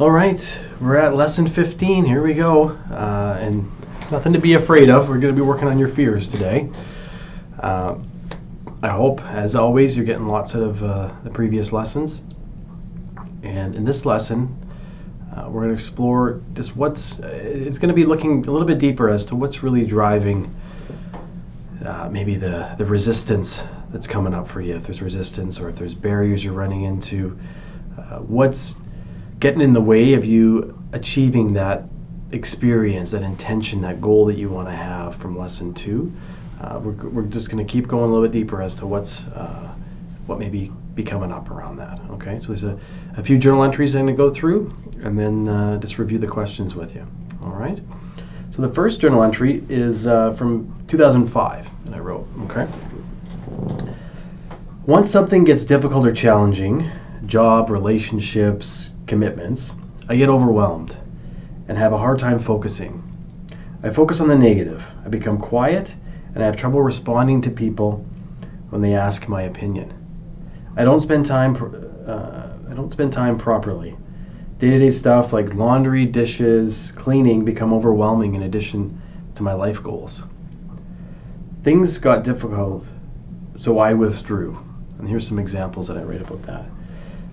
All right, we're at lesson 15. Here we go. And nothing to be afraid of. We're going to be working on your fears today. I hope, as always, you're getting lots out of the previous lessons. And in this lesson, we're going to explore just what's, it's going to be looking a little bit deeper as to what's really driving maybe the resistance that's coming up for you. If there's resistance or if there's barriers you're running into, what's getting in the way of you achieving that experience, that intention, that goal that you want to have from lesson 2. We're just going to keep going a little bit deeper as to what's what may be coming up around that. Okay, so there's a few journal entries I'm going to go through and then just review the questions with you. All right, so the first journal entry is from 2005 that I wrote. Okay. Once something gets difficult or challenging, job, relationships, commitments, I get overwhelmed and have a hard time focusing. I focus on the negative. I become quiet and I have trouble responding to people when they ask my opinion. I don't spend time properly. Day-to-day stuff like laundry, dishes, cleaning become overwhelming in addition to my life goals. Things got difficult, so I withdrew. And here's some examples that I write about that.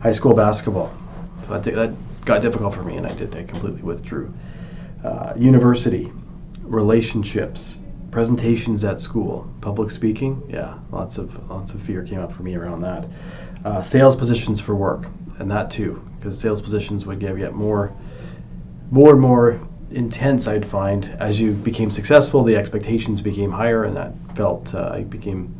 High school basketball. So that got difficult for me, and I completely withdrew. University, relationships, presentations at school, public speaking. Yeah, lots of fear came up for me around that. Sales positions for work, and that too, because sales positions would get more and more intense. I'd find as you became successful, the expectations became higher, and that felt I became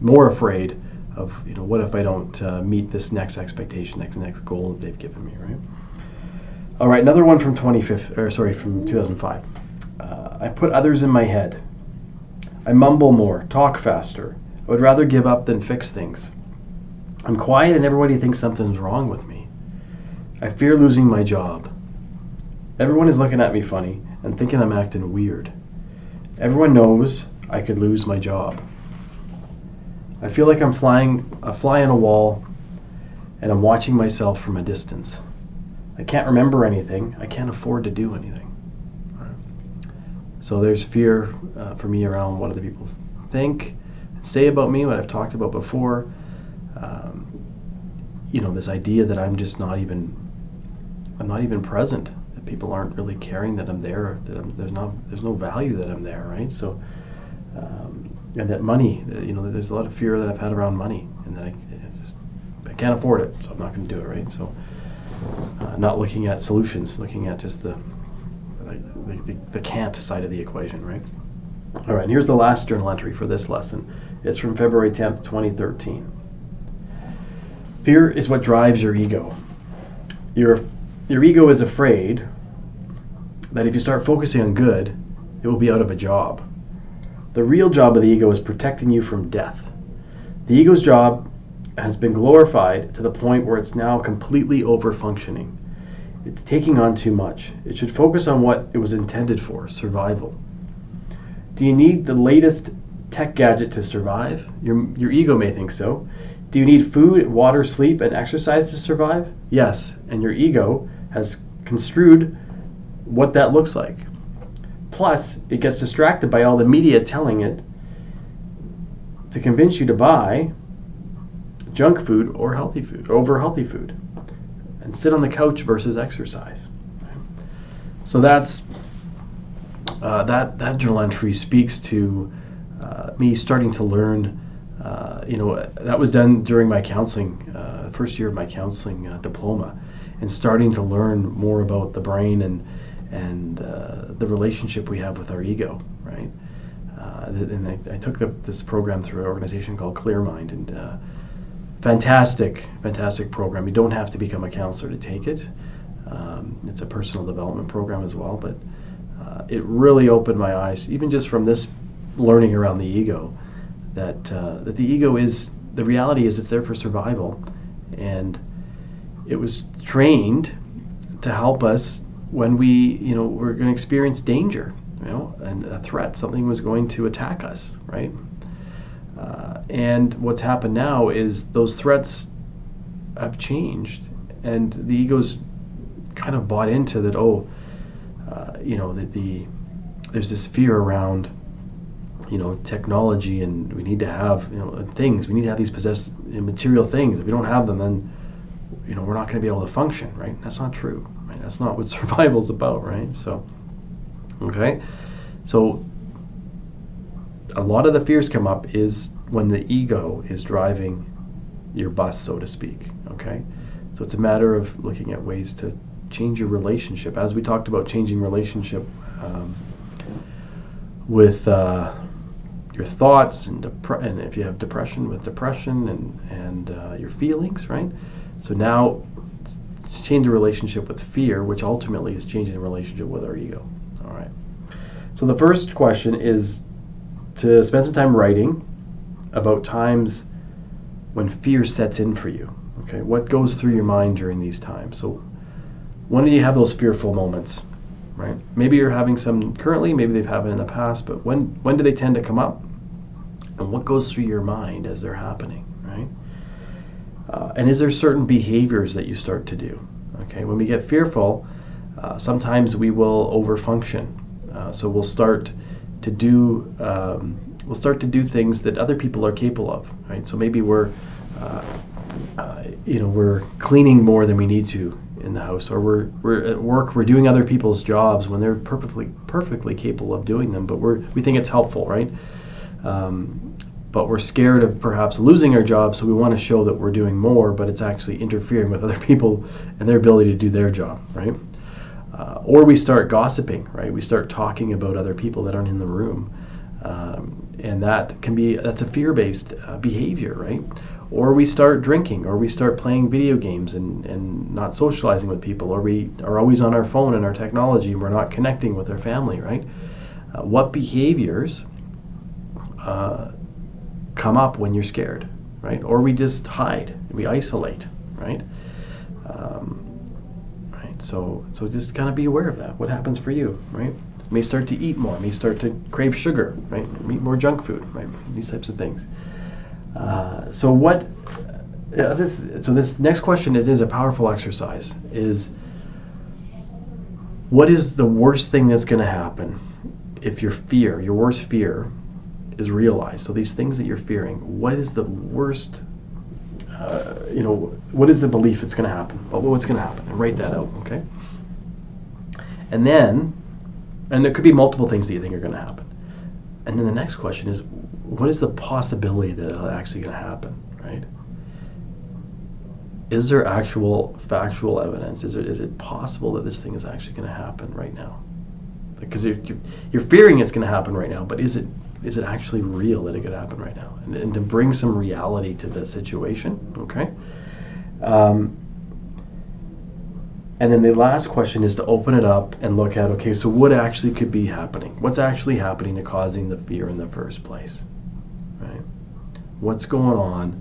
more afraid of, you know, what if I don't meet this next expectation, next goal that they've given me, right? All right, another one from 2005. I put others in my head. I mumble more, talk faster. I would rather give up than fix things. I'm quiet and everybody thinks something's wrong with me. I fear losing my job. Everyone is looking at me funny and thinking I'm acting weird. Everyone knows I could lose my job. I feel like I'm a fly on a wall and I'm watching myself from a distance. I can't remember anything. I can't afford to do anything. Right. So there's fear for me around what other people think and say about me, what I've talked about before. You know, this idea that I'm not even present, that people aren't really caring that I'm there, that there's no value that I'm there, right? So. And that money, you know, there's a lot of fear that I've had around money, and that I can't afford it, so I'm not going to do it, right? So, not looking at solutions, looking at just the can't side of the equation, right? All right, and here's the last journal entry for this lesson. It's from February 10th, 2013. Fear is what drives your ego. Your ego is afraid that if you start focusing on good, it will be out of a job. The real job of the ego is protecting you from death. The ego's job has been glorified to the point where it's now completely over-functioning. It's taking on too much. It should focus on what it was intended for, survival. Do you need the latest tech gadget to survive? Your ego may think so. Do you need food, water, sleep, and exercise to survive? Yes, and your ego has construed what that looks like. Plus, it gets distracted by all the media telling it to convince you to buy junk food or healthy food, over healthy food, and sit on the couch versus exercise. So that's that journal entry speaks to me starting to learn. You know, that was done during my counseling, first year of my counseling diploma, and starting to learn more about the brain and the relationship we have with our ego, right? And I took this program through an organization called Clear Mind, and fantastic program. You don't have to become a counselor to take it. It's a personal development program as well, but it really opened my eyes, even just from this learning around the ego, that the ego is, the reality is it's there for survival, and it was trained to help us when we're going to experience danger, you know, and a threat, something was going to attack us, right? And what's happened now is those threats have changed, and the ego's kind of bought into that, there's this fear around, technology, and we need to have, things, we need to have these possessed material things. If we don't have them, then, we're not going to be able to function, right? That's not true, right? That's not what survival's about, right? So, okay. So a lot of the fears come up is when the ego is driving your bus, so to speak, okay? So it's a matter of looking at ways to change your relationship. As we talked about changing relationship with your thoughts and if you have depression, with depression and your feelings, right? So now it's changing the relationship with fear, which ultimately is changing the relationship with our ego, all right? So the first question is to spend some time writing about times when fear sets in for you, okay? What goes through your mind during these times? So when do you have those fearful moments, right? Maybe you're having some currently, maybe they've had it in the past, but when do they tend to come up? And what goes through your mind as they're happening, right? And is there certain behaviors that you start to do, okay? When we get fearful, sometimes we will overfunction. So we'll start to do things that other people are capable of, right? So maybe we're cleaning more than we need to in the house, or we're at work, we're doing other people's jobs when they're perfectly capable of doing them, but we think it's helpful, right? But we're scared of perhaps losing our job, so we want to show that we're doing more, but it's actually interfering with other people and their ability to do their job, right? Or we start gossiping, right? We start talking about other people that aren't in the room. And that's a fear-based behavior, right? Or we start drinking, or we start playing video games and not socializing with people, or we are always on our phone and our technology, and we're not connecting with our family, right? What behaviors come up when you're scared, right? Or we just hide, we isolate, right? So just kind of be aware of that. What happens for you, right? May start to eat more, may start to crave sugar, right? Eat more junk food, right? These types of things. So this next question is a powerful exercise, is what is the worst thing that's going to happen if your worst fear is realized? So these things that you're fearing, what is the worst, what is the belief it's going to happen? Well, what's going to happen? And write that out, okay? And there could be multiple things that you think are going to happen. And then the next question is, what is the possibility that it's actually going to happen, right? Is there actual factual evidence? Is it possible that this thing is actually going to happen right now? Because you're fearing it's going to happen right now, but is it actually real that it could happen right now? And to bring some reality to the situation, okay? And then the last question is to open it up and look at, okay, so what actually could be happening? What's actually happening to causing the fear in the first place, right? What's going on?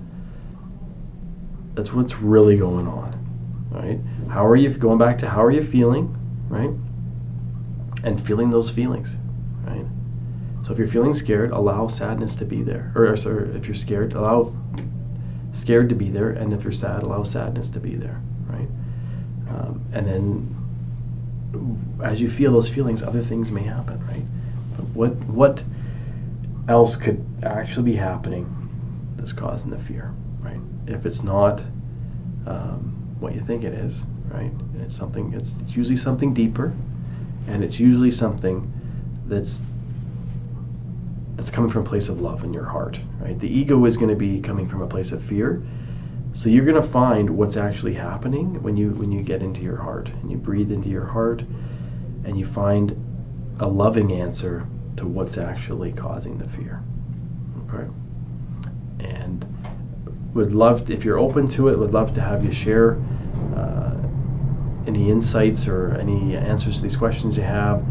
That's what's really going on, right? Going back to how are you feeling, right? And feeling those feelings, right? So if you're feeling scared, allow sadness to be there. Or if you're scared, allow scared to be there. And if you're sad, allow sadness to be there, right? And then as you feel those feelings, other things may happen, right? But what else could actually be happening that's causing the fear, right? If it's not what you think it is, right? And it's usually something deeper, and it's usually something that's coming from a place of love in your heart, right? The ego is going to be coming from a place of fear. So you're going to find what's actually happening when you get into your heart and you breathe into your heart and you find a loving answer to what's actually causing the fear. Okay? And if you're open to it, would love to have you share any insights or any answers to these questions you have,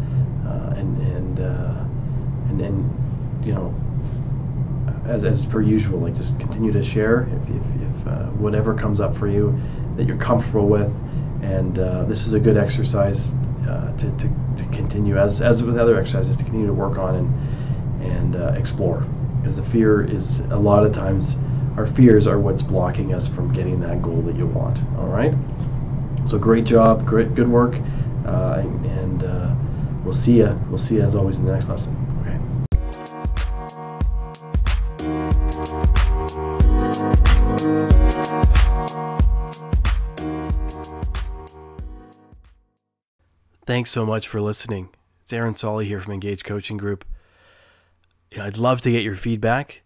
as per usual, like just continue to share if whatever comes up for you that you're comfortable with, and this is a good exercise to continue as with other exercises to continue to work on and explore, because the fear is a lot of times our fears are what's blocking us from getting that goal that you want. All right, So great job, good work, and we'll see you. We'll see you as always in the next lesson. Thanks so much for listening. It's Aaron Solly here from Engage Coaching Group. I'd love to get your feedback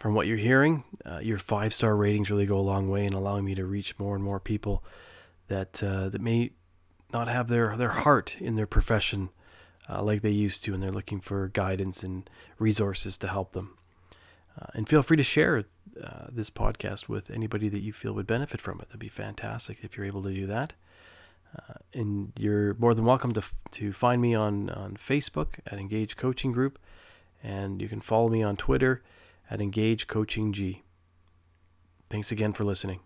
from what you're hearing. Your 5-star ratings really go a long way in allowing me to reach more and more people that may not have their heart in their profession like they used to, and they're looking for guidance and resources to help them. And feel free to share this podcast with anybody that you feel would benefit from it. That'd be fantastic if you're able to do that. And you're more than welcome to find me on Facebook at Engage Coaching Group, and you can follow me on Twitter at Engage Coaching G. Thanks again for listening.